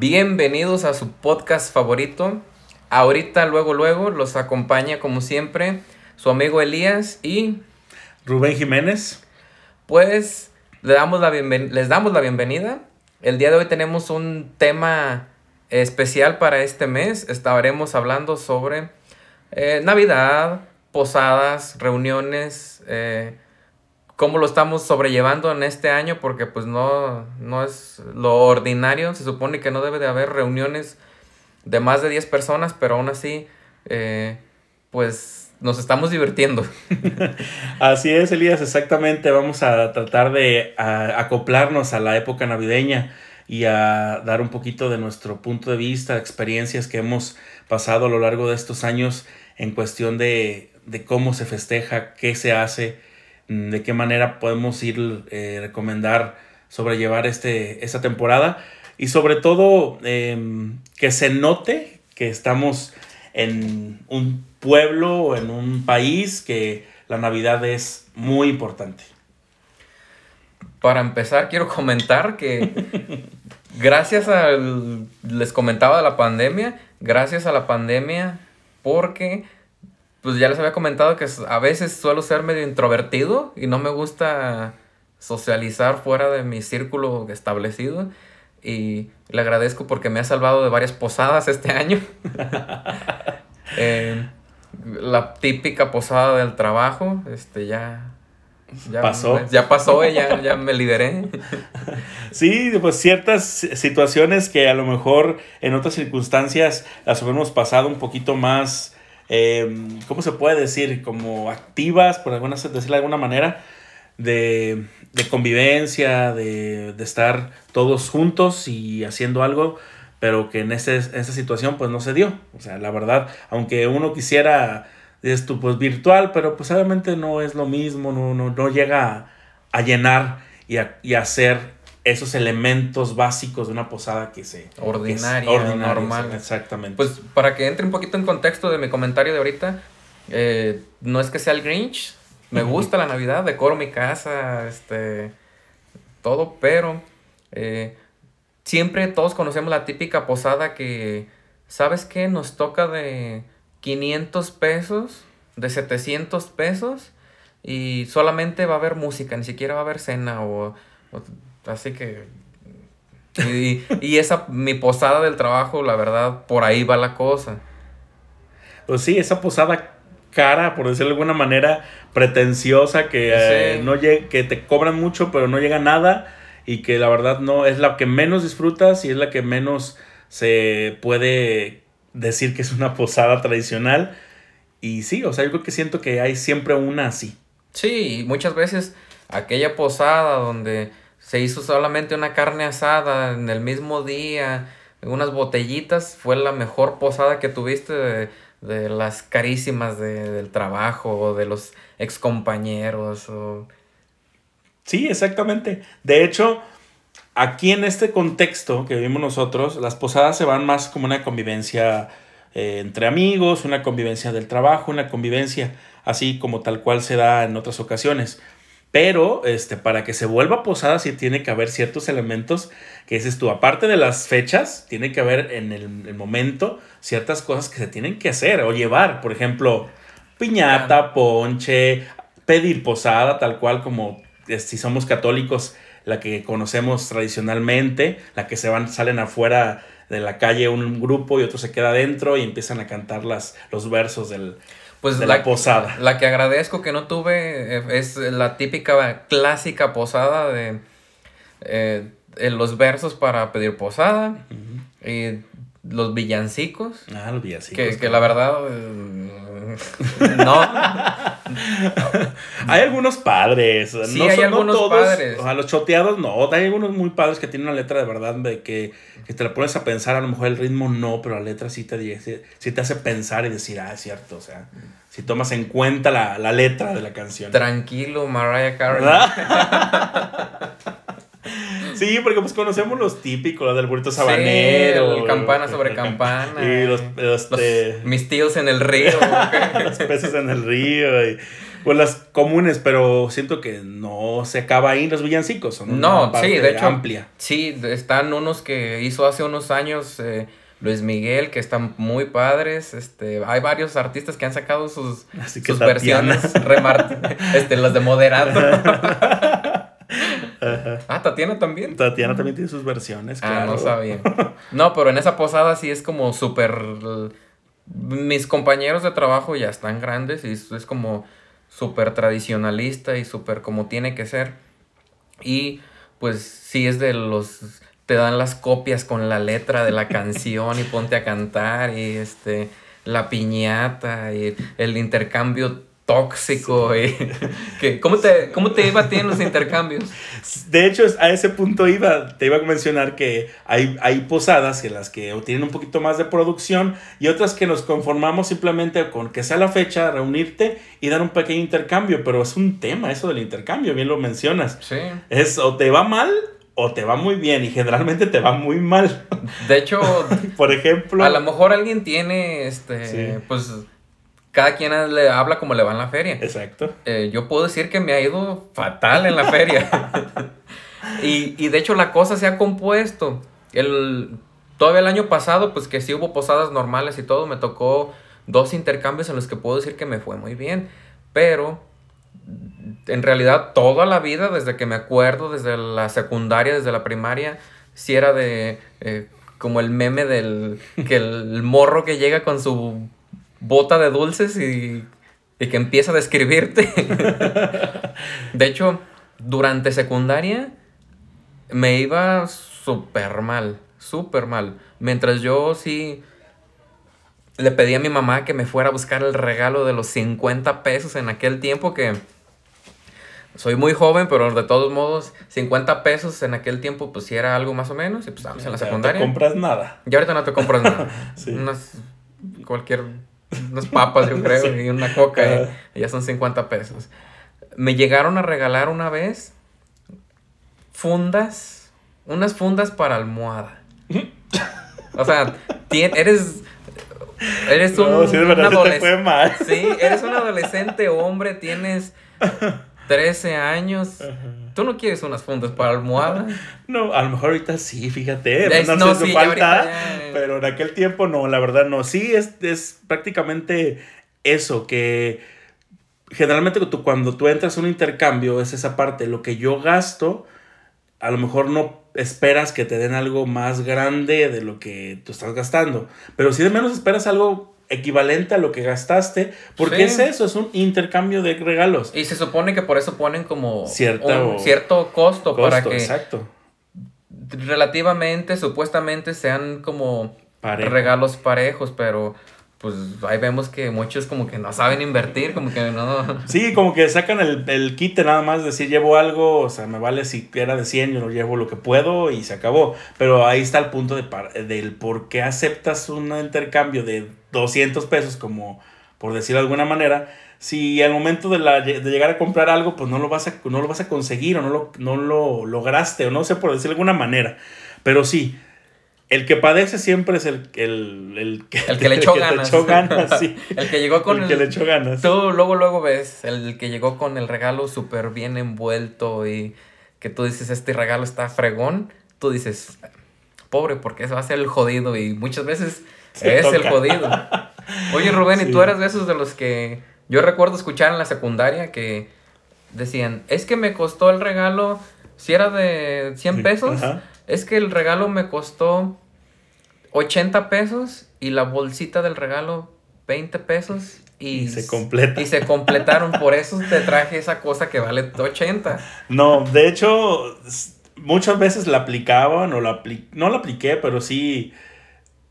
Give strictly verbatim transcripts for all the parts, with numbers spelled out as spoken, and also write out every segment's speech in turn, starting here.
Bienvenidos a su podcast favorito. Ahorita, luego, luego, los acompaña como siempre su amigo Elías y Rubén Jiménez. Pues le damos la bienven- les damos la bienvenida. El día de hoy tenemos un tema especial para este mes. Estaremos hablando sobre eh, Navidad, posadas, reuniones, eh, cómo lo estamos sobrellevando en este año, porque pues no, no es lo ordinario. Se supone que no debe de haber reuniones de más de diez personas, pero aún así, eh, pues nos estamos divirtiendo. Así es, Elías, exactamente. Vamos a tratar de a, acoplarnos a la época navideña y a dar un poquito de nuestro punto de vista, experiencias que hemos pasado a lo largo de estos años en cuestión de, de cómo se festeja, qué se hace, de qué manera podemos ir eh, recomendar sobrellevar este, esta temporada. Y sobre todo, eh, que se note que estamos en un pueblo, en un país, que la Navidad es muy importante. Para empezar, quiero comentar que gracias al... Les comentaba de la pandemia. Gracias a la pandemia, porque pues ya les había comentado que a veces suelo ser medio introvertido y no me gusta socializar fuera de mi círculo establecido. Y le agradezco porque me ha salvado de varias posadas este año. eh, la típica posada del trabajo, este ya, ya pasó. Ya pasó, ya, ya me liberé. Sí, pues ciertas situaciones que a lo mejor en otras circunstancias las hemos pasado un poquito más, eh, ¿cómo se puede decir? Como activas, por alguna, decirlo de alguna manera. De, de convivencia, de, de estar todos juntos y haciendo algo, pero que en, este, en esta situación pues no se dio. O sea, la verdad, aunque uno quisiera, dices tú, pues virtual, pero pues obviamente no es lo mismo, no, no, no llega a, a llenar y a, y a hacer esos elementos básicos de una posada que se... Ordinaria, que ordinaria normal. Exactamente. Pues para que entre un poquito en contexto de mi comentario de ahorita, eh, no es que sea el Grinch. Me gusta la Navidad, decoro mi casa, este, todo, pero eh, siempre todos conocemos la típica posada que, ¿sabes qué? Nos toca de quinientos pesos, de setecientos pesos, y solamente va a haber música, ni siquiera va a haber cena, o, o así que... Y, y esa, mi posada del trabajo, la verdad, por ahí va la cosa. Pues sí, esa posada... cara, por decirlo de alguna manera, pretenciosa, que, sí. eh, no lleg- que te cobran mucho pero no llega nada, y que la verdad no es la que menos disfrutas y es la que menos se puede decir que es una posada tradicional. Y sí, o sea, yo creo que siento que hay siempre una así. Sí, muchas veces aquella posada donde se hizo solamente una carne asada en el mismo día, unas botellitas, fue la mejor posada que tuviste de... de las carísimas de, del trabajo o de los excompañeros o... Sí, exactamente. De hecho, aquí en este contexto que vivimos nosotros, las posadas se van más como una convivencia eh, entre amigos, una convivencia del trabajo, una convivencia así como tal cual se da en otras ocasiones. Pero este, para que se vuelva posada sí tiene que haber ciertos elementos que dices tú, aparte de las fechas, tiene que haber en el, el momento ciertas cosas que se tienen que hacer o llevar. Por ejemplo, piñata, ponche, pedir posada, tal cual como si somos católicos, la que conocemos tradicionalmente, la que se van, salen afuera de la calle un grupo y otro se queda adentro y empiezan a cantar las, los versos del... Pues de la, la posada. La que agradezco que no tuve es la típica clásica posada de eh, los versos para pedir posada. Uh-huh. Y los villancicos. Ah, los villancicos. Que, claro. Que la verdad... Eh, no. Hay algunos padres. Sí, no hay son, algunos no todos, padres. O sea, los choteados no. Hay algunos muy padres que tienen una letra de verdad de que, que te la pones a pensar. A lo mejor el ritmo no, pero la letra sí te, sí, sí te hace pensar y decir, ah, es cierto. O sea, si tomas en cuenta la, la letra de la canción. Tranquilo, Mariah Carey. Sí, porque pues conocemos los típicos, los del burrito sabanero. Sí, el campana el, sobre el, campana. Y los, los, los, eh, mis tíos en el río. Los peces en el río. Y Pues las comunes, pero siento que no se acaba ahí los villancicos. Son no, sí, de hecho, amplia. Sí, están unos que hizo hace unos años eh, Luis Miguel, que están muy padres. Este, hay varios artistas que han sacado sus, sus versiones, remar- este, las de Moderato. Ajá. Ah, Tatiana también. Tatiana también tiene sus versiones, claro. Ah, no sabía. No, pero en esa posada sí es como súper... Mis compañeros de trabajo ya están grandes y es como súper tradicionalista y súper como tiene que ser. Y pues sí es de los... Te dan las copias con la letra de la canción y ponte a cantar y este... La piñata y el intercambio tóxico. Sí. Y que, ¿cómo, te, ¿Cómo te iba a ti en los intercambios? De hecho, a ese punto iba, te iba a mencionar que hay, hay posadas en las que tienen un poquito más de producción y otras que nos conformamos simplemente con que sea la fecha, reunirte y dar un pequeño intercambio, pero es un tema eso del intercambio, bien lo mencionas. Sí. Es o te va mal o te va muy bien, y generalmente te va muy mal. De hecho, por ejemplo, a lo mejor alguien tiene este, sí. pues... Cada quien le habla como le va en la feria. Exacto. Eh, yo puedo decir que me ha ido fatal en la feria. y, y de hecho la cosa se ha compuesto. El, todavía el año pasado, pues que sí hubo posadas normales y todo, me tocó dos intercambios en los que puedo decir que me fue muy bien. Pero en realidad toda la vida, desde que me acuerdo, desde la secundaria, desde la primaria, sí era de eh, como el meme del que el morro que llega con su... bota de dulces y, y que empieza a describirte. De hecho, durante secundaria me iba súper mal, súper mal. Mientras yo sí le pedí a mi mamá que me fuera a buscar el regalo de los cincuenta pesos en aquel tiempo que... Soy muy joven, pero de todos modos, cincuenta pesos en aquel tiempo, pues sí era algo más o menos. Y pues estábamos en la secundaria. No te compras nada. Y ahorita no te compras nada. Sí. Unas, cualquier... unas papas, yo creo, sí. Y una coca, eh. Ya son cincuenta pesos. Me llegaron a regalar una vez fundas, unas fundas para almohada. O sea, tien, eres, eres un, no, si de verdad un adolesc- te fue mal. Sí, eres un adolescente hombre, tienes trece años. Uh-huh. ¿Tú no quieres unas fundas para almohada? No, a lo mejor ahorita sí, fíjate. Es, no, no sé si sí, falta, ya... pero en aquel tiempo no, la verdad no. Sí, es, es prácticamente eso, que generalmente tú, cuando tú entras a un intercambio es esa parte. Lo que yo gasto, a lo mejor no esperas que te den algo más grande de lo que tú estás gastando, pero sí de menos esperas algo... equivalente a lo que gastaste, porque sí. Es eso, es un intercambio de regalos. Y se supone que por eso ponen como Cierta un cierto costo, costo para que exacto. relativamente, supuestamente sean como Parejo. regalos parejos, pero pues ahí vemos que muchos como que no saben invertir, como que no... Sí, como que sacan el, el quite nada más, decir llevo algo, o sea, me vale si era de cien, yo lo llevo lo que puedo y se acabó. Pero ahí está el punto de del por qué aceptas un intercambio de doscientos pesos, como por decirlo de alguna manera, si al momento de, la, de llegar a comprar algo, pues no lo vas a, no lo vas a conseguir o no lo, no lo lograste, o no sé, por decirlo de alguna manera. Pero sí... El que padece siempre es el, el, el, que, el que le echó ganas. ganas sí. El que llegó con el, el que le echó ganas. Tú luego, luego ves el que llegó con el regalo súper bien envuelto y que tú dices, este regalo está fregón. Tú dices, pobre, porque eso va a ser el jodido. Y muchas veces Se es toca. el jodido. Oye, Rubén, sí. Y tú eras de esos de los que yo recuerdo escuchar en la secundaria que decían, es que me costó el regalo, si era de cien pesos... Ajá. Es que el regalo me costó ochenta pesos y la bolsita del regalo veinte pesos. Y, y se completa. Y se completaron. Por eso te traje esa cosa que vale ochenta. No, de hecho, muchas veces la aplicaban o la apli- no la apliqué, pero sí...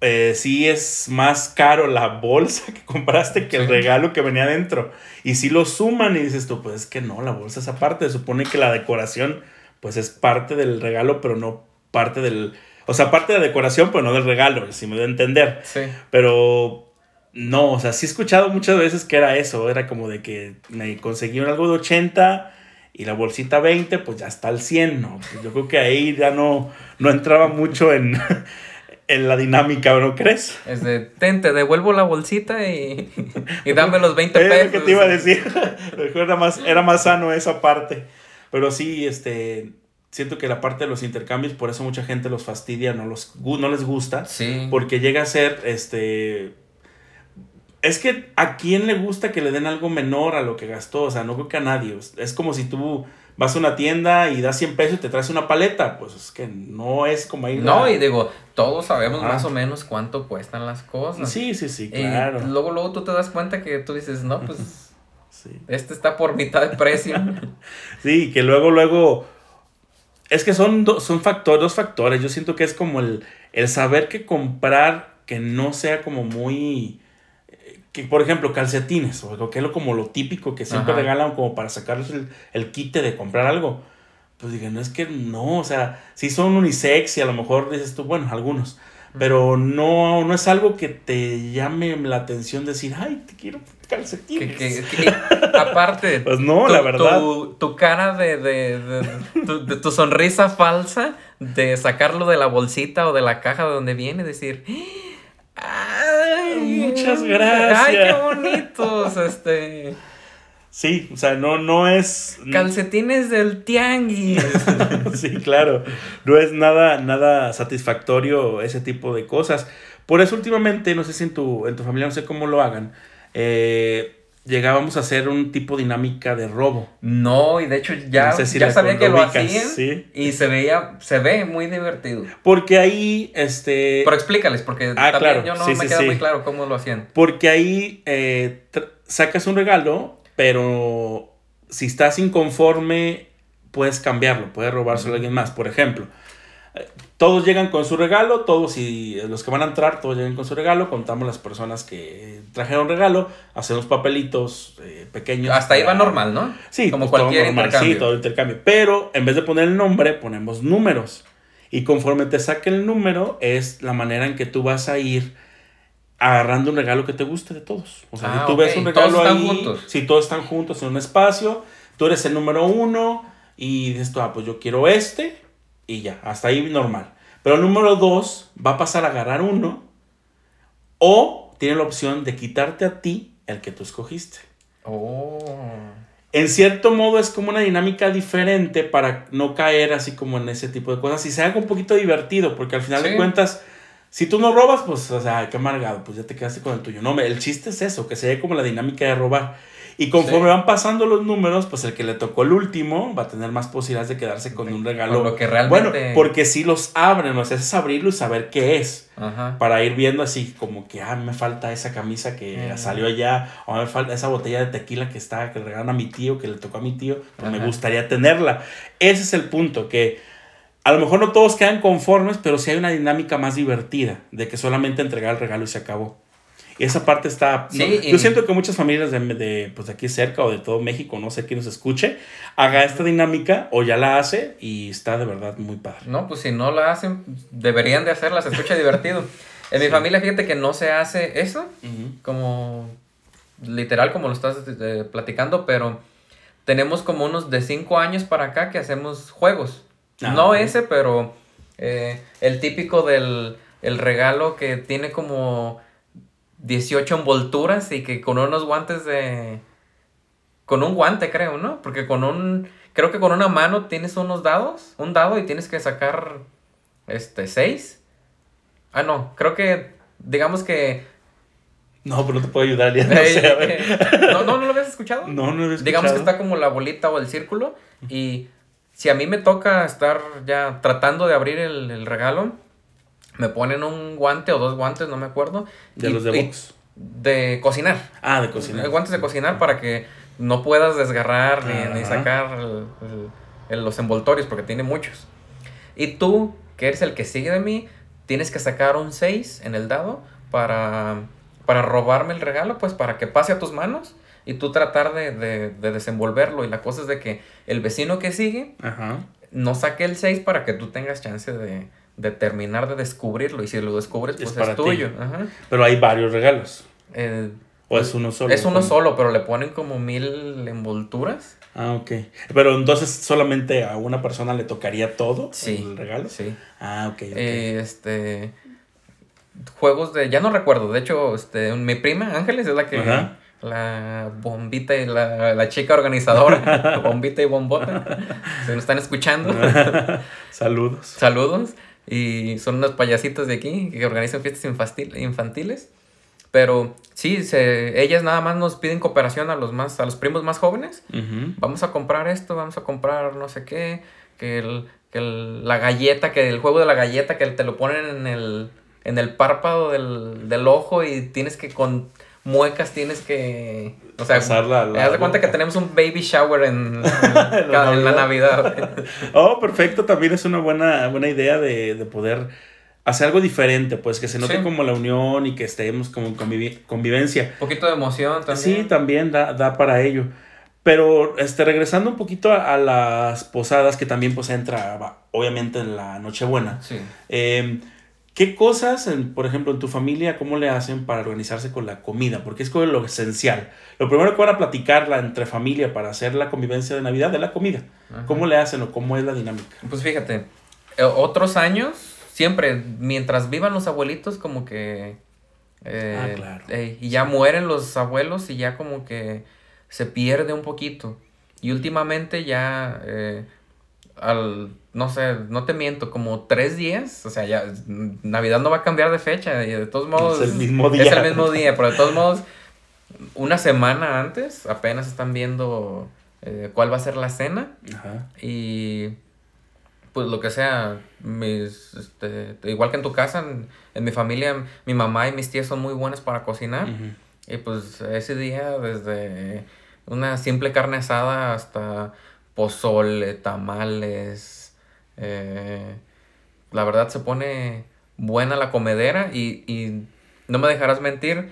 Eh, sí es más caro la bolsa que compraste que el regalo que venía adentro. Y sí lo suman y dices tú, pues es que no, la bolsa es aparte. Supone que la decoración... pues es parte del regalo, pero no parte del... O sea, parte de la decoración, pero no del regalo, si me doy a entender. Sí. Pero no, o sea, sí he escuchado muchas veces que era eso. Era como de que me conseguí algo de ochenta y la bolsita veinte, pues ya está al cien, ¿no? Pues yo creo que ahí ya no, no entraba mucho en... en la dinámica, ¿no crees? Es de, ten, te devuelvo la bolsita y, y dame los veinte pesos. Es lo que te iba a decir. Era más, era más sano esa parte. Pero sí, este... siento que la parte de los intercambios, por eso mucha gente los fastidia, no, los, no les gusta. Sí. Porque llega a ser, este... es que a quién le gusta que le den algo menor a lo que gastó. O sea, no creo que a nadie. Es como si tú vas a una tienda y das cien pesos y te traes una paleta. Pues es que no es como ahí. No, la... y digo, todos sabemos ah. más o menos cuánto cuestan las cosas. Sí, sí, sí, claro. Y luego, luego tú te das cuenta que tú dices, no, pues... sí. Este está por mitad de precio. Sí, que luego, luego... es que son, do, son factor, dos factores. Yo siento que es como el, el saber qué comprar, que no sea como muy... que, por ejemplo, calcetines, o lo que es lo, como lo típico que siempre ajá. regalan como para sacarles el, el quite de comprar algo. Pues dije, no, es que no, o sea, sí son unisex y a lo mejor dices tú, bueno, algunos. Pero no, no es algo que te llame la atención decir, ay, te quiero calcetines. Que, que, que, aparte, pues no, tu, la verdad. Tu, tu cara de, de, de, de, tu, de tu sonrisa falsa de sacarlo de la bolsita o de la caja de donde viene y decir, ay, muchas gracias. Ay, qué bonitos, este. Sí, o sea, no, no es... calcetines del tianguis. Sí, claro. No es nada, nada satisfactorio ese tipo de cosas. Por eso últimamente, no sé si en tu, en tu familia, no sé cómo lo hagan, eh, llegábamos a hacer un tipo de dinámica de robo. No, y de hecho ya, no sé si ya sabía que lo hacían, ¿sí? Y se veía, se ve muy divertido. Porque ahí, este... pero explícales, porque ah, también claro. yo no sí, me sí, queda sí. muy claro cómo lo hacían. Porque ahí eh, tra- sacas un regalo... pero si estás inconforme, puedes cambiarlo, puedes robárselo a alguien más. Por ejemplo, todos llegan con su regalo, todos y los que van a entrar, todos llegan con su regalo, contamos las personas que trajeron regalo, hacemos papelitos eh, pequeños. Hasta para... ahí va normal, ¿no? Sí, como pues, cualquier todo normal, intercambio. Sí, todo intercambio. Pero en vez de poner el nombre, ponemos números. Y conforme te saque el número, es la manera en que tú vas a ir agarrando un regalo que te guste de todos. O sea, ah, si tú okay. ves un regalo ahí, si todos están juntos en un espacio, tú eres el número uno y dices tú, ah, pues yo quiero este y ya, hasta ahí normal. Pero el número dos va a pasar a agarrar uno o tiene la opción de quitarte a ti el que tú escogiste. Oh. En cierto modo es como una dinámica diferente para no caer así como en ese tipo de cosas y se haga un poquito divertido porque al final sí. de cuentas... si tú no robas, pues, o sea, qué amargado, pues ya te quedaste con el tuyo. No, el chiste es eso, que se ve como la dinámica de robar. Y conforme sí. van pasando los números, pues el que le tocó el último va a tener más posibilidades de quedarse con de, un regalo. Con lo que realmente... bueno, porque si los abren, o sea, es abrirlo y saber qué es. Ajá. Para ir viendo así como que, ah, me falta esa camisa que mm. salió allá, o me falta esa botella de tequila que está, que le regalan a mi tío, que le tocó a mi tío, pues ajá. me gustaría tenerla. Ese es el punto, que... a lo mejor no todos quedan conformes, pero sí hay una dinámica más divertida de que solamente entregar el regalo y se acabó. Y esa parte está... sí, no, y... yo siento que muchas familias de, de, pues de aquí cerca o de todo México, no sé quién nos escuche, haga esta dinámica o ya la hace y está de verdad muy padre. No, pues si no la hacen, deberían de hacerla, se escucha divertido. En sí. mi familia, fíjate que no se hace eso, uh-huh. como literal como lo estás eh, platicando, pero tenemos como unos de cinco años para acá que hacemos juegos. Ah, no okay. ese, pero eh, el típico del el regalo que tiene como dieciocho envolturas y que con unos guantes de... con un guante, creo, ¿no? Porque con un... creo que con una mano tienes unos dados, un dado y tienes que sacar este seis. Ah, no, creo que... digamos que... no, pero no te puedo ayudar. Ya no, eh, sé, a ver. Eh, no, no, ¿no lo habías escuchado? No, no lo había escuchado. Digamos que está como la bolita o el círculo y... si a mí me toca estar ya tratando de abrir el, el regalo, me ponen un guante o dos guantes, no me acuerdo. ¿De y, los de box? De cocinar. Ah, de cocinar. Guantes de cocinar para que no puedas desgarrar uh-huh. ni, ni sacar el, el, el, los envoltorios, porque tiene muchos. Y tú, que eres el que sigue de mí, tienes que sacar un seis en el dado para, para robarme el regalo, pues para que pase a tus manos. Y tú tratar de, de, de desenvolverlo. Y la cosa es de que el vecino que sigue ajá. no saque el seis para que tú tengas chance de, de terminar de descubrirlo. Y si lo descubres, pues es, es tuyo. Ajá. Pero hay varios regalos. Eh, ¿O es uno solo? Es uno ¿cómo? Solo, pero le ponen como mil envolturas. Ah, ok. Pero entonces solamente a una persona le tocaría todo sí, el regalo. Sí. Ah, ok. okay. Eh, este... juegos de... Ya no recuerdo. De hecho, este mi prima, Ángeles, es la que... Ajá. La bombita y la, la chica organizadora. Bombita y bombota. Se nos están escuchando. Saludos. Saludos. Y son unas payasitas de aquí que organizan fiestas infantiles. Pero sí, se, ellas nada más nos piden cooperación a los más a los primos más jóvenes. Uh-huh. Vamos a comprar esto, vamos a comprar no sé qué. Que, el, que el, la galleta, que el juego de la galleta, que te lo ponen en el, en el párpado del, del ojo y tienes que... con muecas tienes que... O sea, la, la, haz de cuenta que tenemos un baby shower en, en, la, en la Navidad. Oh, perfecto. También es una buena, buena idea de, de poder hacer algo diferente, pues, que se note sí. como la unión y que estemos como en convivi- convivencia. Un poquito de emoción también. Sí, también da, da para ello. Pero, este, regresando un poquito a, a las posadas, que también, pues, entra, obviamente, en la Nochebuena. Sí. Eh... ¿Qué cosas, en, por ejemplo, en tu familia, cómo le hacen para organizarse con la comida? Porque es como lo esencial. Lo primero que van a platicarla entre familia para hacer la convivencia de Navidad es la comida. Ajá. ¿Cómo le hacen o cómo es la dinámica? Pues fíjate, otros años, siempre, mientras vivan los abuelitos, como que... Eh, ah, claro. Eh, y ya mueren los abuelos y ya como que se pierde un poquito. Y últimamente ya... Eh, al no sé, no te miento, como tres días, o sea, ya Navidad no va a cambiar de fecha, y de todos modos es el mismo día, es el mismo día pero de todos modos, una semana antes apenas están viendo eh, cuál va a ser la cena. Ajá. Y pues lo que sea, mis este, igual que en tu casa, en, en mi familia, mi mamá y mis tías son muy buenas para cocinar. Uh-huh. Y pues ese día, desde una simple carne asada hasta pozole, tamales, eh, la verdad se pone buena la comedera y, y no me dejarás mentir,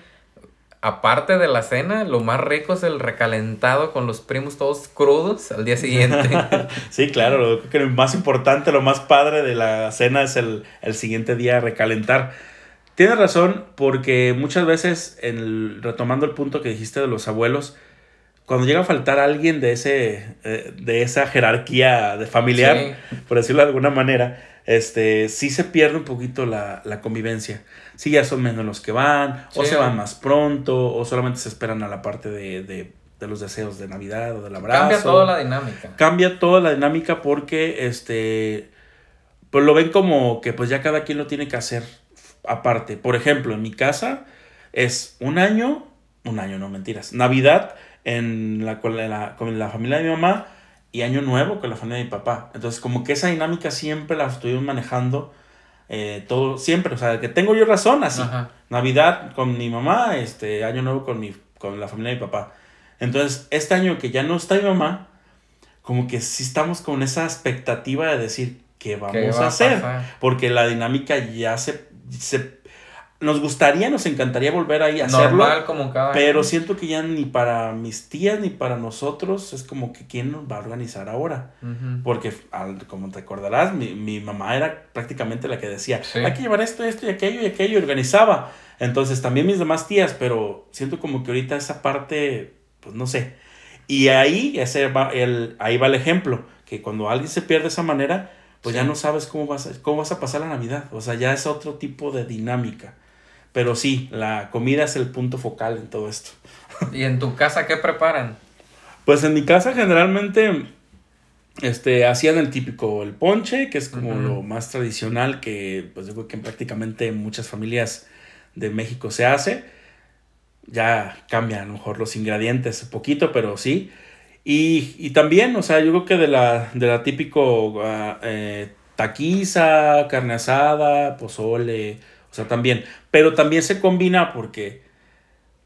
aparte de la cena, lo más rico es el recalentado con los primos todos crudos al día siguiente. Sí, claro, lo, creo que lo más importante, lo más padre de la cena es el, el siguiente día recalentar. Tienes razón, porque muchas veces, en el, retomando el punto que dijiste de los abuelos, cuando llega a faltar alguien de ese eh, de esa jerarquía de familiar, sí. por decirlo de alguna manera, este sí se pierde un poquito la, la convivencia. Sí, ya son menos los que van, sí. o se van más pronto, o solamente se esperan a la parte de, de, de los deseos de Navidad o del abrazo. Cambia toda la dinámica. Cambia toda la dinámica porque este pues lo ven como que pues ya cada quien lo tiene que hacer aparte. Por ejemplo, en mi casa es un año, un año no mentiras, Navidad... En la, con, la, con la familia de mi mamá y Año Nuevo con la familia de mi papá. Entonces, como que esa dinámica siempre la estuvimos manejando eh, todo, siempre. O sea, que tengo yo razón así. Ajá. Navidad con mi mamá, este Año Nuevo con, mi, con la familia de mi papá. Entonces, este año que ya no está mi mamá, como que sí estamos con esa expectativa de decir, ¿qué vamos ¿Qué va a hacer? A Porque la dinámica ya se... se nos gustaría, nos encantaría volver ahí a hacerlo. Normal, como cada Pero vez. Siento que ya ni para mis tías ni para nosotros es como que quién nos va a organizar ahora. Uh-huh. Porque, al, como te acordarás, mi, mi mamá era prácticamente la que decía, sí. hay que llevar esto, esto y aquello y aquello, y organizaba. Entonces, también mis demás tías, pero siento como que ahorita esa parte, pues no sé. Y ahí, ese va el, ahí va el ejemplo, que cuando alguien se pierde de esa manera, pues sí. ya no sabes cómo vas, a, cómo vas a pasar la Navidad. O sea, ya es otro tipo de dinámica. Pero sí, la comida es el punto focal en todo esto. ¿Y en tu casa qué preparan? Pues en mi casa generalmente este, hacían el típico, el ponche, que es como uh-huh. lo más tradicional que, pues, yo creo que prácticamente en muchas familias de México se hace. Ya cambian a lo mejor los ingredientes un poquito, pero sí. Y, y también, o sea, yo creo que de la, de la típico uh, eh, taquiza, carne asada, pozole... O sea, también, pero también se combina porque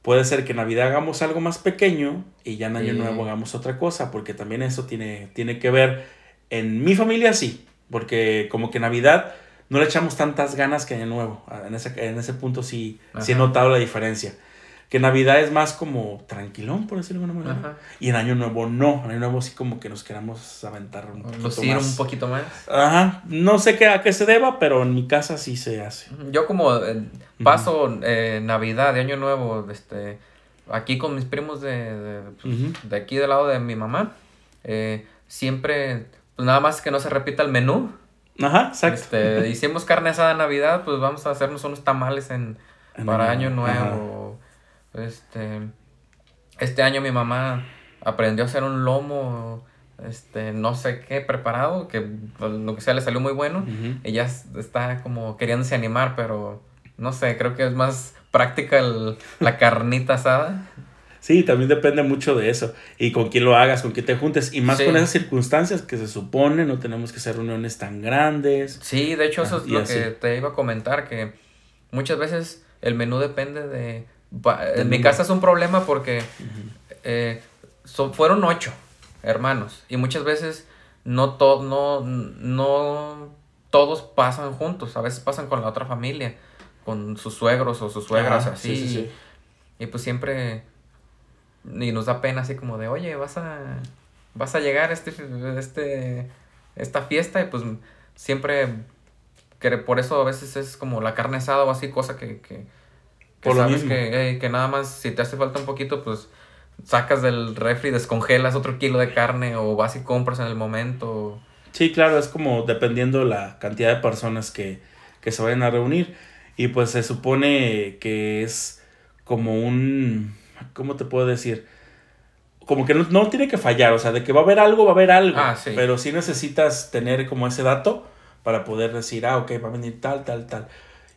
puede ser que en Navidad hagamos algo más pequeño y ya en Año sí. Nuevo hagamos otra cosa, porque también eso tiene, tiene que ver. En mi familia sí, porque como que Navidad no le echamos tantas ganas que Año Nuevo. En ese, en ese punto sí, sí he notado la diferencia. Que Navidad es más como tranquilón, por decirlo de alguna manera. Ajá. Y en Año Nuevo no, en Año Nuevo sí como que nos queramos aventar un poquito más. un poquito más. Ajá, no sé qué, a qué se deba, pero en mi casa sí se hace. Yo como eh, paso uh-huh. eh, Navidad de Año Nuevo este, aquí con mis primos de, de, uh-huh. de aquí del lado de mi mamá, eh, siempre, pues nada más que no se repita el menú. Ajá, exacto. Este, hicimos carne asada de Navidad, pues vamos a hacernos unos tamales en, en para año, año nuevo. Ajá. Este este año mi mamá aprendió a hacer un lomo, este, no sé qué, preparado, que lo que sea le salió muy bueno. Uh-huh. Ella está como queriéndose animar, pero no sé, creo que es más práctica el, la carnita asada. Sí, también depende mucho de eso. Y con quién lo hagas, con quién te juntes. Y más sí. con esas circunstancias que se supone no tenemos que hacer reuniones tan grandes. Sí, de hecho eso ah, es lo así. que te iba a comentar, que muchas veces el menú depende de... En mi casa es un problema porque uh-huh. eh, so, fueron ocho hermanos. Y muchas veces no, to, no, no todos pasan juntos. A veces pasan con la otra familia, con sus suegros o sus suegras, ah, así. Sí, sí, sí. Y, y pues siempre... Y nos da pena así como de, oye, vas a vas a llegar a este, este, esta fiesta. Y pues siempre, que por eso a veces es como la carne asada o así, cosa que, que, que sabes que, hey, que nada más si te hace falta un poquito, pues sacas del refri, descongelas otro kilo de carne o vas y compras en el momento. Sí, claro, es como dependiendo la cantidad de personas que, que se vayan a reunir. Y pues se supone que es como un... ¿Cómo te puedo decir? Como que no, no tiene que fallar, o sea, de que va a haber algo, va a haber algo. Ah, sí. Pero sí necesitas tener como ese dato para poder decir, ah, ok, va a venir tal, tal, tal.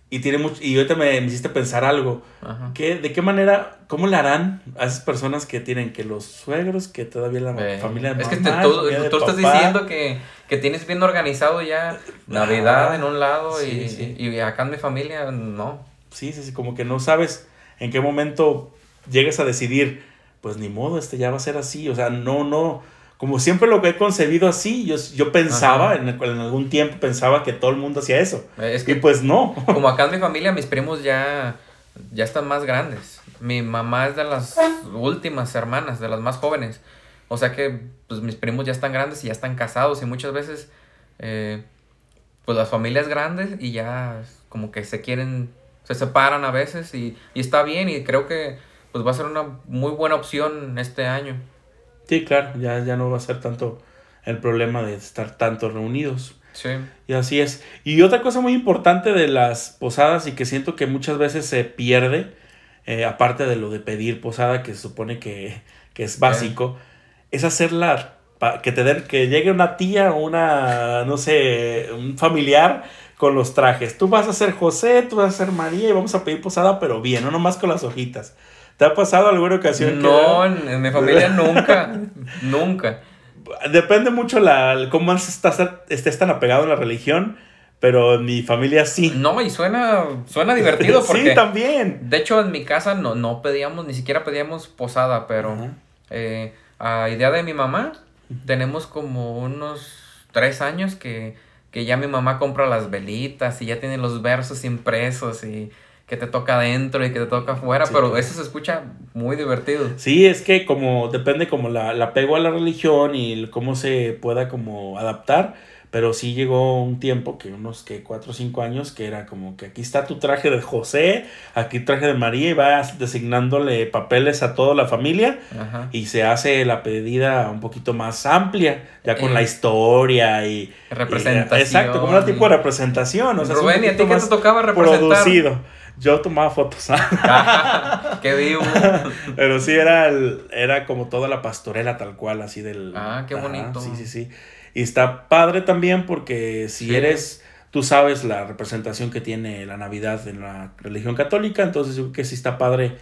Y tiene mucho, y ahorita me, me hiciste pensar algo. Ajá. ¿Qué, ¿De qué manera, cómo le harán a esas personas que tienen que los suegros, que todavía la eh, familia de mamá, es que te, tú, de tú estás diciendo que, que tienes bien organizado ya Navidad ah, en un lado sí, y, sí. y acá en mi familia, no. Sí, sí, sí, como que no sabes en qué momento... llegas a decidir, pues ni modo, este ya va a ser así, o sea, no, no, como siempre lo que he concebido así, yo, yo pensaba, en, en algún tiempo pensaba que todo el mundo hacía eso, es que, y pues no. Como acá en mi familia, mis primos ya, ya están más grandes, mi mamá es de las últimas hermanas, de las más jóvenes, o sea que, pues mis primos ya están grandes y ya están casados, y muchas veces, eh, pues las familias grandes y ya como que se quieren, se separan a veces, y, y está bien, y creo que pues va a ser una muy buena opción este año. Sí, claro, ya, ya no va a ser tanto el problema de estar tanto reunidos. Sí. Y así es. Y otra cosa muy importante de las posadas y que siento que muchas veces se pierde, eh, aparte de lo de pedir posada, que se supone que, que es básico, sí. es hacerla, pa, que, te den, que llegue una tía o una, no sé, un familiar... con los trajes, tú vas a ser José, tú vas a ser María y vamos a pedir posada, pero bien, no nomás con las hojitas. ¿Te ha pasado alguna ocasión? No, que... en mi familia nunca, nunca. Depende mucho la cómo estás, estés tan apegado a la religión, pero en mi familia sí. No, y suena, suena divertido porque... sí, también. De hecho, en mi casa no, no pedíamos, ni siquiera pedíamos posada, pero uh-huh. eh, a idea de mi mamá, tenemos como unos tres años que... que ya mi mamá compra las velitas y ya tiene los versos impresos y que te toca adentro y que te toca afuera, sí, pero claro. Eso se escucha muy divertido. Sí, es que como depende como la, la apego a la religión y el, cómo se pueda como adaptar, pero sí llegó un tiempo que unos que cuatro o cinco años que era como que aquí está tu traje de José, aquí traje de María y vas designándole papeles a toda la familia. Ajá. Y se hace la pedida un poquito más amplia, ya con eh, la historia y... representación. Y, exacto, como una tipo de representación. O sea, Rubén, ¿y a ti qué te tocaba representar? Producido. Yo tomaba fotos. Ah, ¡qué vivo! Pero sí, era, el, era como toda la pastorela tal cual, así del... Ah, qué bonito. Ah, sí, sí, sí. Y está padre también porque si sí. eres... Tú sabes la representación que tiene la Navidad en la religión católica, entonces yo creo que sí está padre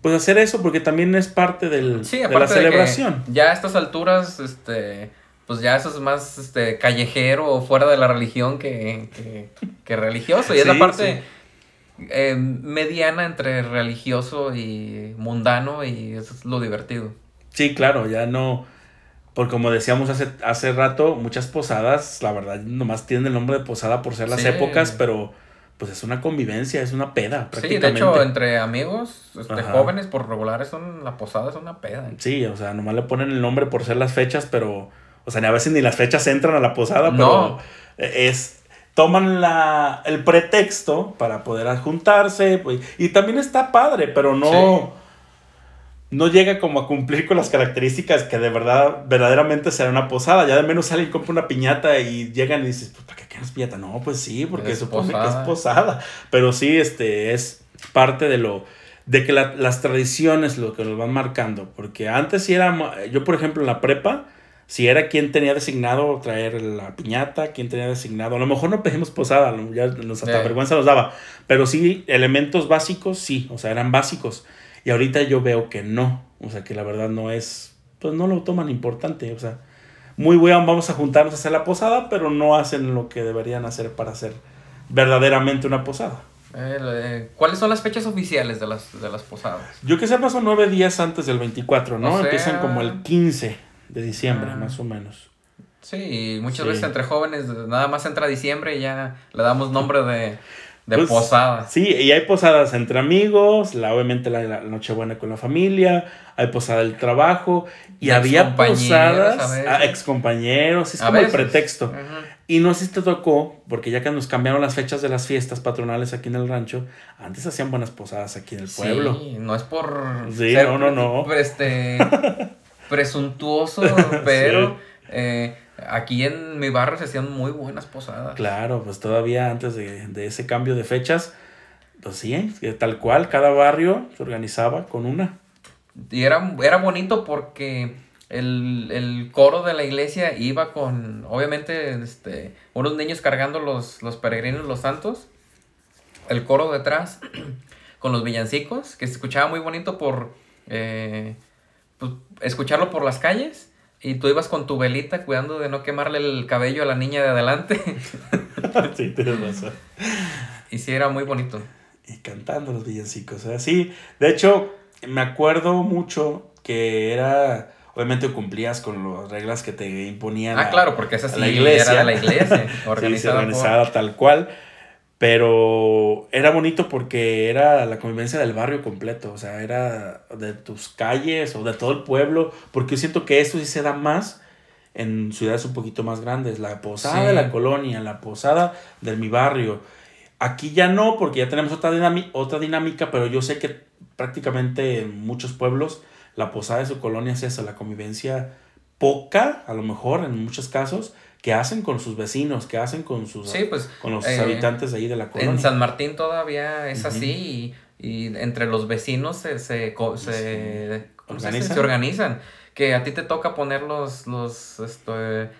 pues hacer eso porque también es parte del, sí, de la celebración. De ya a estas alturas, este... pues ya eso es más este callejero o fuera de la religión que, que, que religioso. Y sí, es la parte... Sí. Eh, mediana entre religioso y mundano y eso es lo divertido. Sí, claro, ya no, porque como decíamos hace, hace rato, muchas posadas, la verdad, nomás tienen el nombre de posada por ser las sí. épocas, pero pues es una convivencia, es una peda prácticamente. Sí, de hecho, entre amigos, este, jóvenes por regular, son, la posada es una peda. Sí, o sea, nomás le ponen el nombre por ser las fechas, pero, o sea, ni a veces ni las fechas entran a la posada, no. pero es... toman la, el pretexto para poder juntarse, pues, y también está padre, pero no, sí. no llega como a cumplir con las características que de verdad, verdaderamente será una posada. Ya de menos sale y compra una piñata y llegan y dices, pues, ¿para qué quieres piñata? No, pues sí, porque supone que es posada. Pero sí, este, es parte de lo, de que la, las tradiciones lo que nos van marcando. Porque antes sí era, yo por ejemplo en la prepa, si era quien tenía designado traer la piñata, quien tenía designado... A lo mejor no pedimos posada, ya nos hasta eh. vergüenza nos daba. Pero sí, elementos básicos, sí, o sea, eran básicos. Y ahorita yo veo que no, o sea, que la verdad no es... Pues no lo toman importante, o sea... Muy bueno, vamos a juntarnos a hacer la posada, pero no hacen lo que deberían hacer para hacer verdaderamente una posada. Eh, eh, ¿Cuáles son las fechas oficiales de las, de las posadas? Yo que sepa son nueve días antes del veinticuatro, ¿no? O sea... Empiezan como el quince... de diciembre, ah, más o menos. Sí, y muchas sí. veces entre jóvenes nada más entra diciembre y ya le damos nombre de, de pues, posada. Sí, y hay posadas entre amigos, la, obviamente la, la Nochebuena con la familia, hay posada del trabajo, y, y había posadas a, a excompañeros, es a como veces. El pretexto. Uh-huh. Y no sé si te tocó, porque ya que nos cambiaron las fechas de las fiestas patronales aquí en el rancho, antes hacían buenas posadas aquí en el pueblo. Sí, no es por... Sí, ser, no, no, no. Pero este... presuntuoso, pero sí. eh, aquí en mi barrio se hacían muy buenas posadas. Claro, pues todavía antes de, de ese cambio de fechas, pues sí, eh, tal cual, cada barrio se organizaba con una. Y era, era bonito porque el, el coro de la iglesia iba con, obviamente, este, unos niños cargando los, los peregrinos, los santos, el coro detrás con los villancicos, que se escuchaba muy bonito por... Eh, pues, escucharlo por las calles, y tú ibas con tu velita cuidando de no quemarle el cabello a la niña de adelante. Sí, tienes razón. Y sí, era muy bonito. Y cantando los villancicos, ¿eh? Sí, de hecho, me acuerdo mucho que era... Obviamente cumplías con las reglas que te imponían. Ah, a, claro, porque esa sí la iglesia. Era de la iglesia. Organizada, sí, organizada por... tal cual. Pero era bonito porque era la convivencia del barrio completo, o sea, era de tus calles o de todo el pueblo, porque yo siento que esto sí se da más en ciudades un poquito más grandes, la posada sí. de la colonia, la posada de mi barrio. Aquí ya no, porque ya tenemos otra, dinami- otra dinámica, pero yo sé que prácticamente en muchos pueblos la posada de su colonia es eso, la convivencia poca, a lo mejor en muchos casos, que hacen con sus vecinos, que hacen con sus sí, pues, con los eh, habitantes de ahí de la colonia. En San Martín todavía es uh-huh. así, y, y entre los vecinos se se, se, ¿Organizan? se se organizan, que a ti te toca poner los los esto,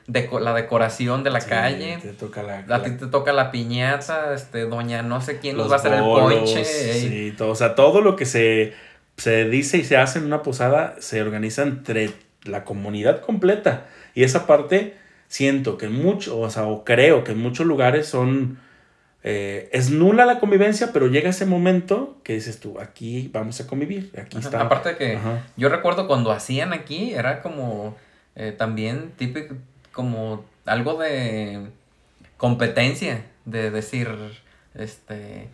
deco, la decoración de la sí, calle. Te toca la, a la, ti te toca la piñata, este doña no sé quién nos va a hacer el ponche. Sí, todo, o sea, todo lo que se se dice y se hace en una posada se organiza entre la comunidad completa, y esa parte siento que en muchos, o sea, o creo que en muchos lugares son, eh, es nula la convivencia, pero llega ese momento que dices tú, aquí vamos a convivir, aquí ajá, está. Aparte que ajá. yo recuerdo cuando hacían aquí, era como eh, también típico, como algo de competencia, de decir, este...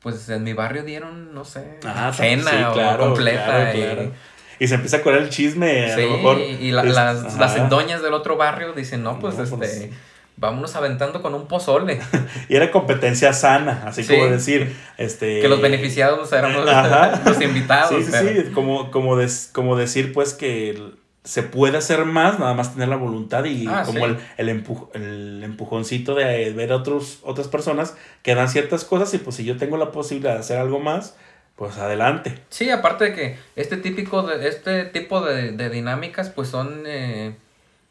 Pues en mi barrio dieron, no sé, ah, cena sí, claro, o completa. Claro, claro. Y, Y se empieza a correr el chisme, a sí, lo mejor. Y la, es, las, las doñas del otro barrio dicen, no, pues, no, este, pues... vámonos aventando con un pozole. Y era competencia sana, así sí. como decir, este... Que los beneficiados éramos ajá. los invitados. Sí, sí, pero... sí, como, como, des, como decir, pues, que se puede hacer más, nada más tener la voluntad y ah, como sí. el, el, empuj, el empujoncito de ver a otros, otras personas que dan ciertas cosas y, pues, si yo tengo la posibilidad de hacer algo más... Pues adelante. Sí, aparte de que este típico de este tipo de, de dinámicas pues son eh,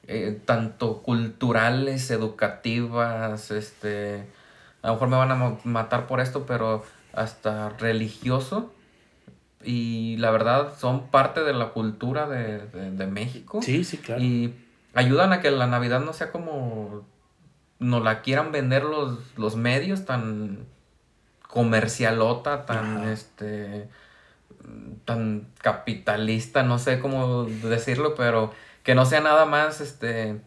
eh, tanto culturales, educativas, este a lo mejor me van a matar por esto, pero hasta religioso, y la verdad son parte de la cultura de, de, de México. Sí, sí, claro. Y ayudan a que la Navidad no sea como nos la quieran vender los, los medios tan... comercialota, tan ah. este tan capitalista, no sé cómo decirlo, pero que no sea nada más este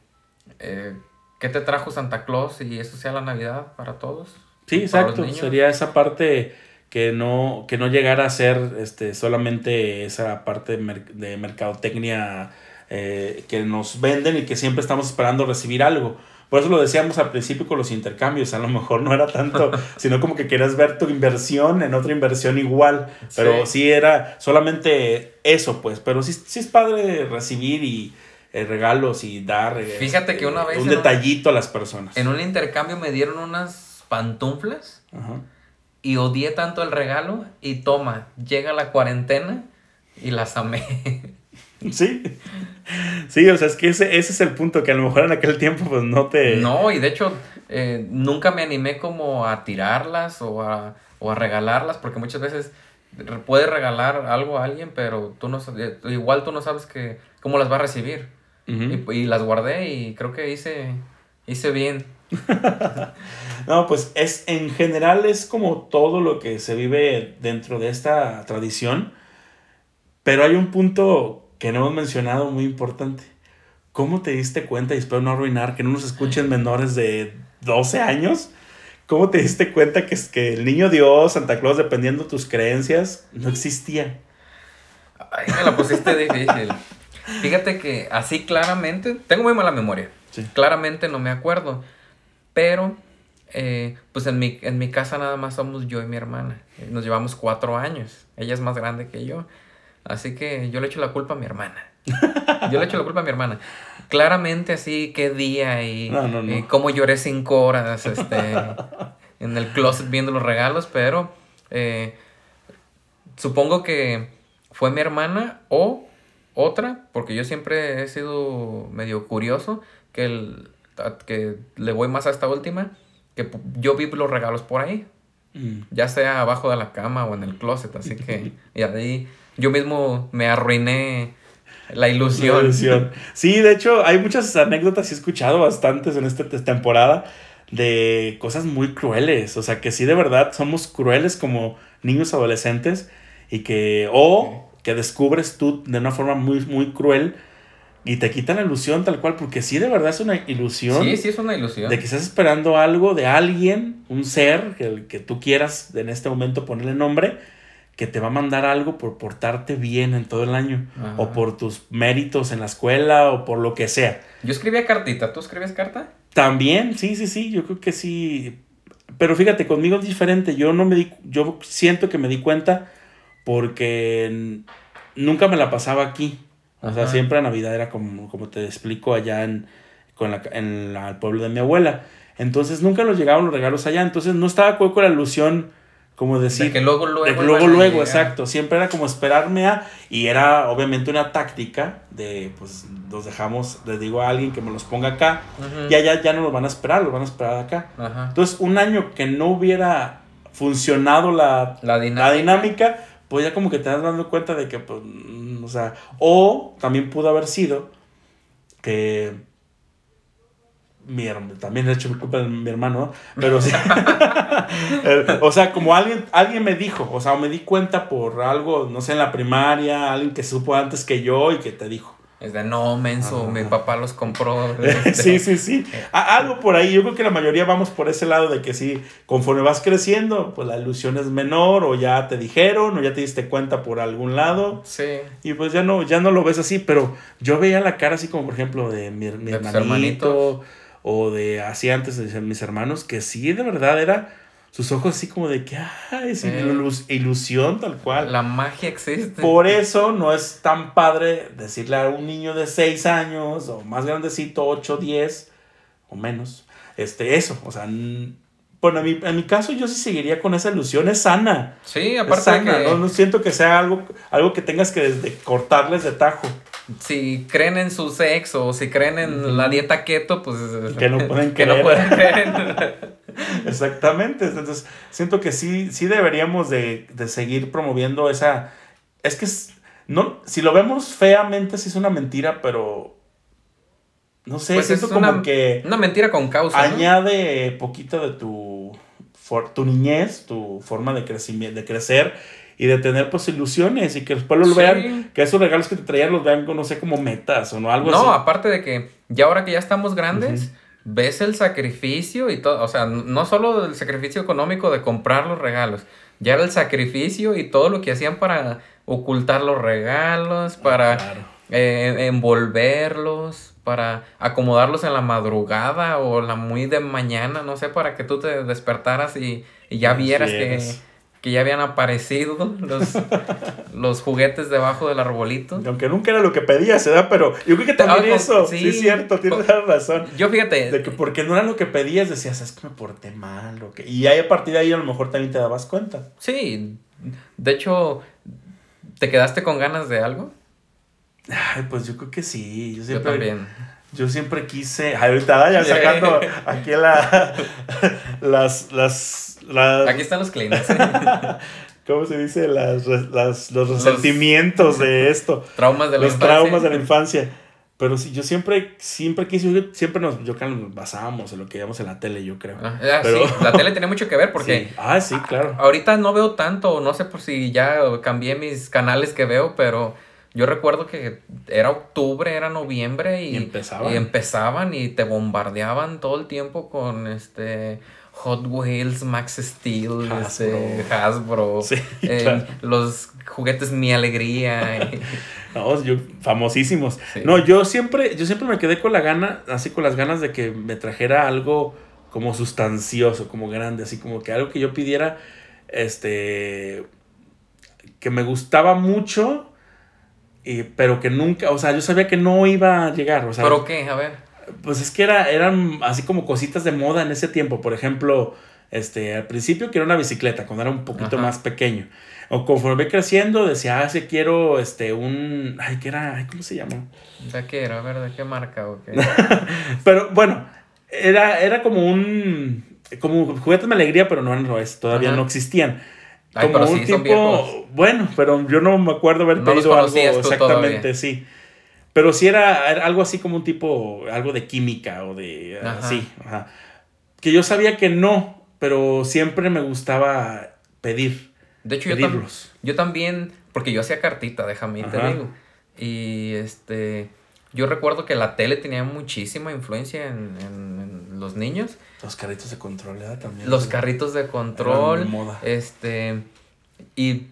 eh, ¿qué te trajo Santa Claus? Y eso sea la Navidad para todos. Sí, exacto, sería esa parte que no que no llegara a ser este solamente esa parte de, merc- de mercadotecnia eh, que nos venden y que siempre estamos esperando recibir algo. Por eso lo decíamos al principio con los intercambios, a lo mejor no era tanto, sino como que querías ver tu inversión en otra inversión igual, pero sí, sí era solamente eso, pues, pero sí, sí es padre recibir y eh, regalos y dar eh, Fíjate que una vez un detallito un, a las personas. En un intercambio me dieron unas pantuflas. Ajá. Y odié tanto el regalo y toma, llega la cuarentena y las amé. Sí, sí, o sea, es que ese, ese es el punto, que a lo mejor en aquel tiempo pues no te... No, y de hecho eh, nunca me animé como a tirarlas o a, o a regalarlas, porque muchas veces puedes regalar algo a alguien, pero tú no igual tú no sabes que, cómo las va a recibir. Uh-huh. y, y las guardé y creo que hice, hice bien. No, pues es en general es como todo lo que se vive dentro de esta tradición, pero hay un punto que no hemos mencionado muy importante. ¿Cómo te diste cuenta? Y espero no arruinar, que no nos escuchen menores de doce años. ¿Cómo te diste cuenta que, que el niño Dios, Santa Claus, dependiendo de tus creencias, no existía? Ay, me la pusiste difícil. Fíjate que así claramente, tengo muy mala memoria. Sí. Claramente no me acuerdo, pero eh, pues en mi, en mi casa nada más somos yo y mi hermana, nos llevamos cuatro años, ella es más grande que yo, así que yo le echo la culpa a mi hermana, yo le echo la culpa a mi hermana, claramente así qué día y, no, no, no. y cómo lloré cinco horas este, en el closet viendo los regalos, pero eh, supongo que fue mi hermana o otra, porque yo siempre he sido medio curioso, que, el, que le voy más a esta última, que yo vi los regalos por ahí, mm. ya sea abajo de la cama o en el closet, así que y ahí yo mismo me arruiné la ilusión. La ilusión. Sí, de hecho hay muchas anécdotas y he escuchado bastantes en esta temporada de cosas muy crueles, o sea que sí de verdad somos crueles como niños adolescentes y que o okay. que descubres tú de una forma muy, muy cruel. Y te quita la ilusión tal cual, porque sí, de verdad es una ilusión. Sí, sí es una ilusión. De que estás esperando algo de alguien, un ser, que, que tú quieras en este momento ponerle nombre, que te va a mandar algo por portarte bien en todo el año. Ajá. O por tus méritos en la escuela, o por lo que sea. Yo escribía cartita, ¿tú escribías carta? También, sí, sí, sí, yo creo que sí. Pero fíjate, conmigo es diferente, yo no me di, yo siento que me di cuenta porque nunca me la pasaba aquí. O sea, ajá. siempre a Navidad era como, como te explico allá en, con la, en la, el pueblo de mi abuela. Entonces nunca nos llegaban los regalos allá. Entonces no estaba con la ilusión, como decir... De que luego, luego. De que luego, luego, exacto. Siempre era como esperarme a... Y era obviamente una táctica de, pues, los dejamos, les digo a alguien que me los ponga acá. Ajá. Y allá ya no los van a esperar, los van a esperar acá. Ajá. Entonces un año que no hubiera funcionado la, la dinámica... La dinámica pues ya como que te vas dando cuenta de que, pues, o sea, o también pudo haber sido que mi hermano, también he hecho mi culpa de mi hermano, ¿no? Pero o sea, o sea, como alguien, alguien me dijo, o sea, me di cuenta por algo, no sé, en la primaria, alguien que supo antes que yo y que te dijo. Es de, no, menso, ah, mi papá los compró. Este. Sí, sí, sí. A, algo por ahí. Yo creo que la mayoría vamos por ese lado de que sí, conforme vas creciendo, pues la ilusión es menor o ya te dijeron o ya te diste cuenta por algún lado. Sí. Y pues ya no, ya no lo ves así, pero yo veía la cara así como, por ejemplo, de mi, mi de hermanito o de así antes de mis hermanos, que sí, de verdad, era sus ojos así como de que, ah, es eh, ilus- ilusión tal cual. La magia existe. Por eso no es tan padre decirle a un niño de seis años o más grandecito, ocho, diez o menos. Este, eso, o sea, n- bueno, en mi, en mi caso yo sí seguiría con esa ilusión, es sana. Sí, aparte es sana, de que... No, no siento que sea algo, algo que tengas que desde cortarles de tajo. Si creen en su sexo o si creen en uh-huh. la dieta keto, pues... Que no pueden creer. Que no pueden creer. Exactamente, entonces siento que sí, sí deberíamos de, de seguir promoviendo esa... Es que es, no, si lo vemos feamente sí es una mentira, pero no sé, pues siento es como una, que... Una mentira con causa. Añade, ¿no?, poquito de tu, for, tu niñez, tu forma de, crecimiento, de crecer y de tener pues ilusiones y que después lo sí. vean, que esos regalos que te traían los vean, no sé, como metas o no algo no, así. No, aparte de que ya ahora que ya estamos grandes... Uh-huh. Ves el sacrificio y todo, o sea, no solo el sacrificio económico de comprar los regalos, ya era el sacrificio y todo lo que hacían para ocultar los regalos, para, claro. eh, envolverlos, para acomodarlos en la madrugada o la muy de mañana, no sé, para que tú te despertaras y, y ya vieras que, que ya habían aparecido los, los juguetes debajo del arbolito. Aunque nunca era lo que pedías, ¿verdad? Pero yo creo que también Ojo, eso, sí, sí es cierto, tienes la razón. Yo fíjate. De que porque no era lo que pedías, decías, es que me porté mal. O que... Y ahí a partir de ahí a lo mejor también te dabas cuenta. Sí, de hecho, ¿te quedaste con ganas de algo? Ay, pues yo creo que sí. Yo, siempre, yo también. Yo siempre quise. Ahorita ya sacando aquí la, las, las, las. Aquí están los clientes. ¿Cómo se dice? Las, las, los resentimientos los de esto. Traumas de la los infancia. Los traumas de la infancia. Pero sí, yo siempre, siempre quise, siempre nos, yo creo que nos basábamos en lo que veíamos en la tele, yo creo. Ah, pero... sí, la tele tenía mucho que ver porque... Sí. Ah, sí, claro. A, ahorita no veo tanto, no sé por si ya cambié mis canales que veo, pero... Yo recuerdo que era octubre, era noviembre y, y, empezaban. y empezaban y te bombardeaban todo el tiempo con este Hot Wheels, Max Steel, Hasbro, este, Hasbro sí, eh, claro. Los juguetes Mi Alegría. Y... No, yo, famosísimos. Sí. No, yo siempre, yo siempre me quedé con la gana, así con las ganas de que me trajera algo como sustancioso, como grande, así como que algo que yo pidiera, este, que me gustaba mucho. Y, pero que nunca, o sea, yo sabía que no iba a llegar, o sea... ¿Pero qué? A ver. Pues es que era, eran así como cositas de moda en ese tiempo. Por ejemplo, este, al principio quería una bicicleta cuando era un poquito Ajá. más pequeño. O conforme creciendo decía, ah, sí quiero, este, un... Ay, ¿qué era? Ay, ¿cómo se llama? Ya quiero, a ver, ¿de qué marca o qué? Pero, bueno, era, era como un... Como juguetes de alegría, pero no, no es, todavía Ajá. no existían. Ay, como un sí, tipo, bueno, pero yo no me acuerdo haber no pedido algo exactamente, todavía. Sí. Pero sí era, era algo así como un tipo, algo de química o de ajá. así. Ajá. Que yo sabía que no, pero siempre me gustaba pedir. De hecho, pedirlos. Yo, tam- yo también, porque yo hacía cartita, déjame ir, te digo. Y este, yo recuerdo que la tele tenía muchísima influencia en, en, en los niños. Los carritos de control, ¿eh? También. Los era, carritos de control. Moda. Este. Y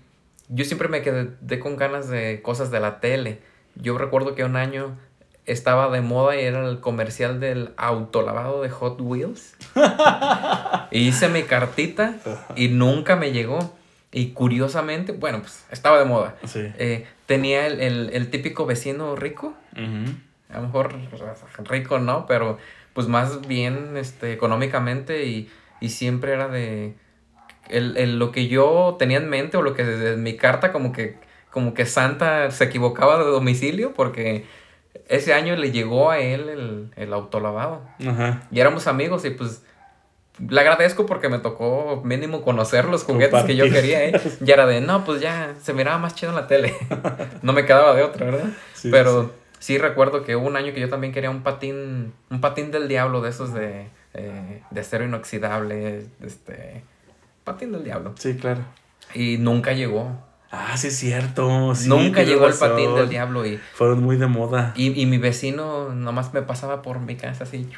yo siempre me quedé con ganas de cosas de la tele. Yo recuerdo que un año estaba de moda y era el comercial del autolavado de Hot Wheels. Y hice mi cartita y nunca me llegó. Y curiosamente, bueno, pues estaba de moda. Sí. Eh, tenía el, el, el típico vecino rico. Uh-huh. A lo mejor rico no, pero. Pues más bien este, económicamente y, y siempre era de el, el, lo que yo tenía en mente o lo que desde mi carta como que, como que Santa se equivocaba de domicilio porque ese año le llegó a él el, el autolavado. Ajá. Y éramos amigos y pues le agradezco porque me tocó mínimo conocer los juguetes Compartir. Que yo quería. ¿eh? Y era de, no, pues ya se miraba más chido en la tele. No me quedaba de otra, ¿verdad? Sí, pero... Sí. Sí, recuerdo que hubo un año que yo también quería un patín, un patín del diablo de esos de, eh, de acero inoxidable, este, patín del diablo. Sí, claro. Y nunca llegó. Ah, sí es cierto. Sí, nunca llegó el patín del diablo y... Fueron muy de moda. Y, y mi vecino nomás me pasaba por mi casa así,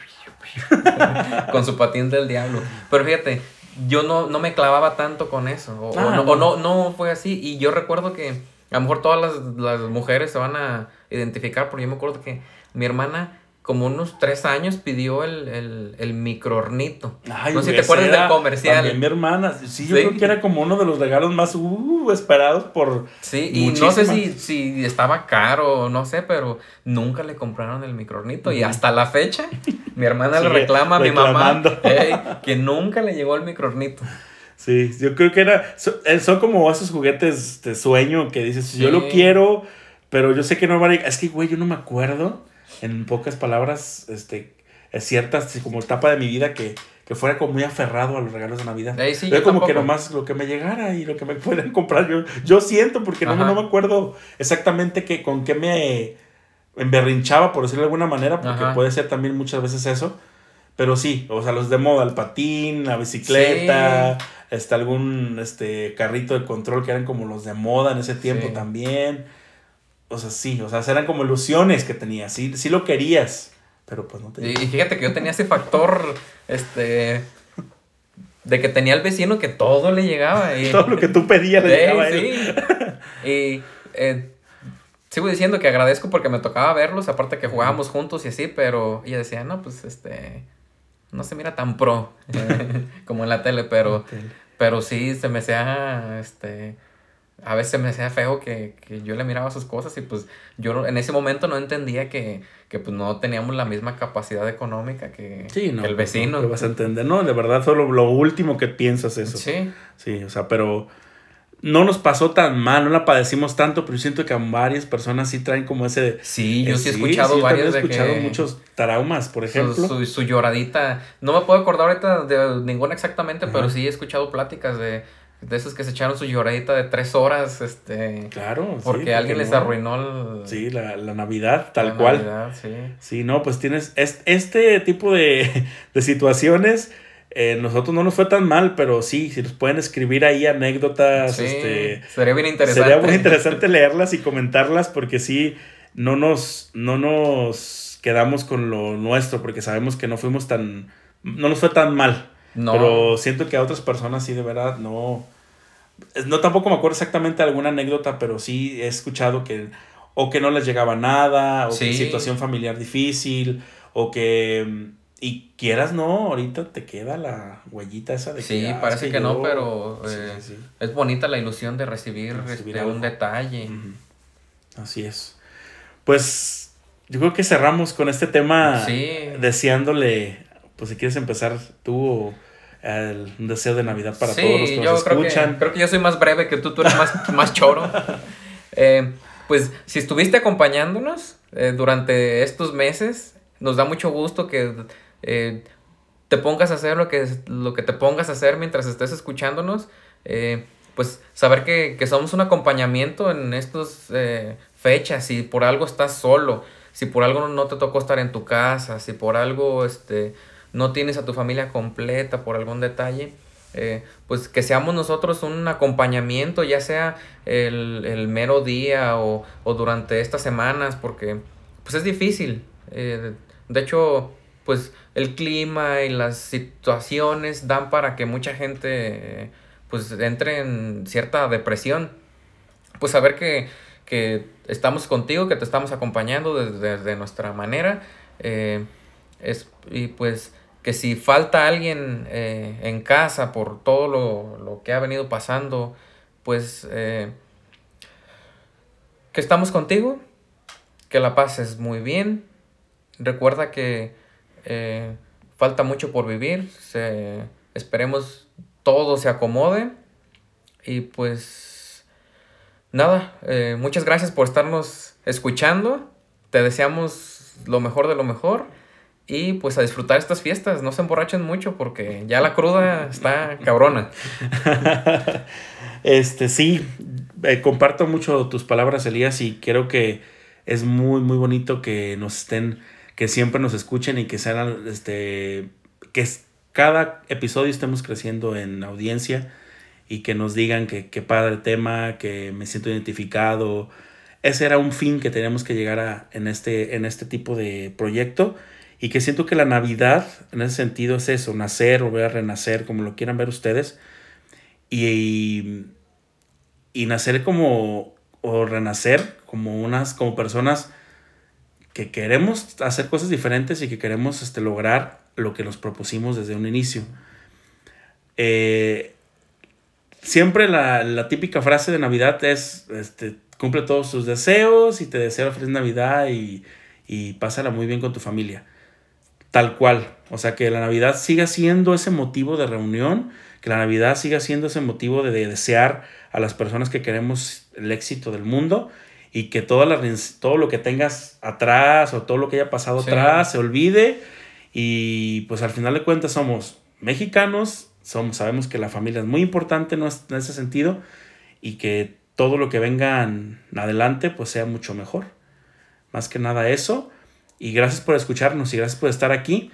con su patín del diablo. Pero fíjate, yo no, no me clavaba tanto con eso, o, ah, o, no, bueno. o no, no fue así. Y yo recuerdo que... A lo mejor todas las, las mujeres se van a identificar, porque yo me acuerdo que mi hermana, como unos tres años, pidió el, el, el microornito. Ay, no sé si te acuerdas del comercial. También mi hermana, sí, yo ¿Sí? creo que era como uno de los regalos más uh, esperados por Sí, y muchísimas. No sé si, si estaba caro, no sé, pero nunca le compraron el microornito. Uh-huh. Y hasta la fecha, mi hermana sí, le reclama a mi mamá eh, que nunca le llegó el microornito. Sí, yo creo que era... Son, son como esos juguetes de sueño que dices, sí. Yo lo quiero, pero yo sé que no va a... Es que, güey, yo no me acuerdo, en pocas palabras, este, ciertas, como etapa de mi vida que, que fuera como muy aferrado a los regalos de Navidad. Eh, sí, yo como tampoco. Que nomás lo que me llegara y lo que me puedan comprar, yo, yo siento, porque no, no me acuerdo exactamente que, con qué me emberrinchaba, por decirlo de alguna manera, porque Ajá. puede ser también muchas veces eso. Pero sí, o sea, los de moda, el patín, la bicicleta, sí. este, algún este, carrito de control que eran como los de moda en ese tiempo sí. también. O sea, sí, o sea, eran como ilusiones que tenías, sí, sí lo querías, pero pues no te... Y fíjate que yo tenía ese factor, este... De que tenía el vecino que todo le llegaba. Y... todo lo que tú pedías le sí, llegaba a él. Sí. Y... Eh, sigo diciendo que agradezco porque me tocaba verlos, aparte que jugábamos juntos y así, pero ella decía, no, pues, este, no se mira tan pro como en la tele, pero, la tele. pero sí, se me hacía, este, a veces me hacía feo que, que yo le miraba sus cosas y, pues, yo en ese momento no entendía que, que pues, no teníamos la misma capacidad económica que, sí, no, que el vecino. Sí, no, vas a entender, no, de verdad, solo lo último que piensas eso. Sí. Sí, o sea, pero... No nos pasó tan mal, no la padecimos tanto, pero yo siento que a varias personas sí traen como ese... Sí, yo sí he escuchado sí, varios de he escuchado que muchos traumas, por ejemplo. Su, su, su lloradita. No me puedo acordar ahorita de ninguna exactamente, uh-huh. pero sí he escuchado pláticas de, de esos que se echaron su lloradita de tres horas. este Claro. Porque sí, alguien porque les no. arruinó el... Sí, la, la Navidad, tal la cual. La Navidad, sí. Sí, no, pues tienes este, este tipo de, de situaciones... Eh, nosotros no nos fue tan mal, pero sí, si nos pueden escribir ahí anécdotas, sí, este, sería bien interesante. Sería muy interesante leerlas y comentarlas, porque sí, no nos, no nos quedamos con lo nuestro, porque sabemos que no fuimos tan, no nos fue tan mal. No. Pero siento que a otras personas sí, de verdad, no, no tampoco me acuerdo exactamente alguna anécdota, pero sí he escuchado que, o que no les llegaba nada, o sí. que situación familiar difícil, o que... Y quieras no, ahorita te queda la huellita esa de sí, que... Sí, parece que, que no, pero sí, eh, sí, sí. es bonita la ilusión de recibir, recibir este, un detalle. Uh-huh. Así es. Pues yo creo que cerramos con este tema sí. deseándole, pues si quieres empezar tú o... El, un deseo de Navidad para sí, todos los que yo nos creo escuchan. Que, creo que yo soy más breve que tú, tú eres más, más choro. Eh, pues si estuviste acompañándonos eh, durante estos meses, nos da mucho gusto que... Eh, te pongas a hacer lo que, lo que te pongas a hacer mientras estés escuchándonos, eh, pues saber que, que somos un acompañamiento en estas eh, fechas. Si por algo estás solo, si por algo no te tocó estar en tu casa, si por algo este, no tienes a tu familia completa por algún detalle, eh, pues que seamos nosotros un acompañamiento, ya sea el, el mero día o, o durante estas semanas, porque pues es difícil. Eh, de hecho, pues el clima y las situaciones dan para que mucha gente pues entre en cierta depresión. Pues saber que, que estamos contigo, que te estamos acompañando desde, desde nuestra manera. Eh, es, y pues que si falta alguien eh, en casa por todo lo, lo que ha venido pasando, pues eh, que estamos contigo, que la pases muy bien. Recuerda que Eh, falta mucho por vivir, se, esperemos todo se acomode y pues nada, eh, muchas gracias por estarnos escuchando, te deseamos lo mejor de lo mejor y pues a disfrutar estas fiestas, no se emborrachen mucho porque ya la cruda está cabrona. Este sí, eh, comparto mucho tus palabras, Elías, y creo que es muy muy bonito que nos estén que siempre nos escuchen y que sean este que cada episodio estemos creciendo en audiencia y que nos digan que qué padre tema, que me siento identificado. Ese era un fin que teníamos que llegar a en este en este tipo de proyecto, y que siento que la Navidad en ese sentido es eso, nacer, volver a renacer, como lo quieran ver ustedes, y y, y nacer como o renacer como unas como personas que queremos hacer cosas diferentes y que queremos este, lograr lo que nos propusimos desde un inicio. Eh, siempre la, la típica frase de Navidad es, este, cumple todos tus deseos y te deseo feliz Navidad y, y pásala muy bien con tu familia. Tal cual. O sea, que la Navidad siga siendo ese motivo de reunión, que la Navidad siga siendo ese motivo de, de desear a las personas que queremos el éxito del mundo. Y que toda la, todo lo que tengas atrás o todo lo que haya pasado sí. atrás se olvide. Y pues al final de cuentas somos mexicanos, somos, sabemos que la familia es muy importante en ese sentido. Y que todo lo que vengan adelante pues sea mucho mejor. Más que nada eso. Y gracias por escucharnos y gracias por estar aquí.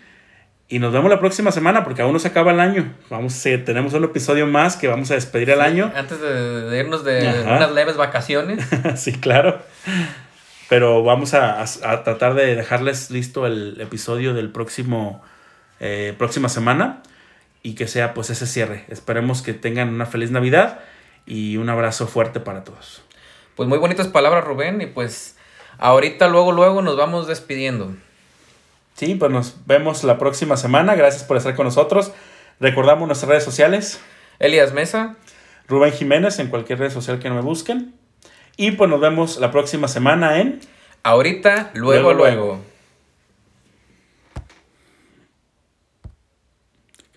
Y nos vemos la próxima semana porque aún no se acaba el año. Vamos eh, tenemos un episodio más que vamos a despedir el sí, año. Antes de, de irnos de Ajá. unas leves vacaciones. Sí, claro. Pero vamos a, a, a tratar de dejarles listo el episodio del próximo eh, próxima semana. Y que sea pues ese cierre. Esperemos que tengan una feliz Navidad y un abrazo fuerte para todos. pues muy bonitas palabras, Rubén, y pues ahorita luego luego nos vamos despidiendo. Sí, pues nos vemos la próxima semana. Gracias por estar con nosotros. Recordamos nuestras redes sociales. Elías Mesa. Rubén Jiménez en cualquier red social que no me busquen. Y pues nos vemos la próxima semana en... Ahorita, luego, luego. luego.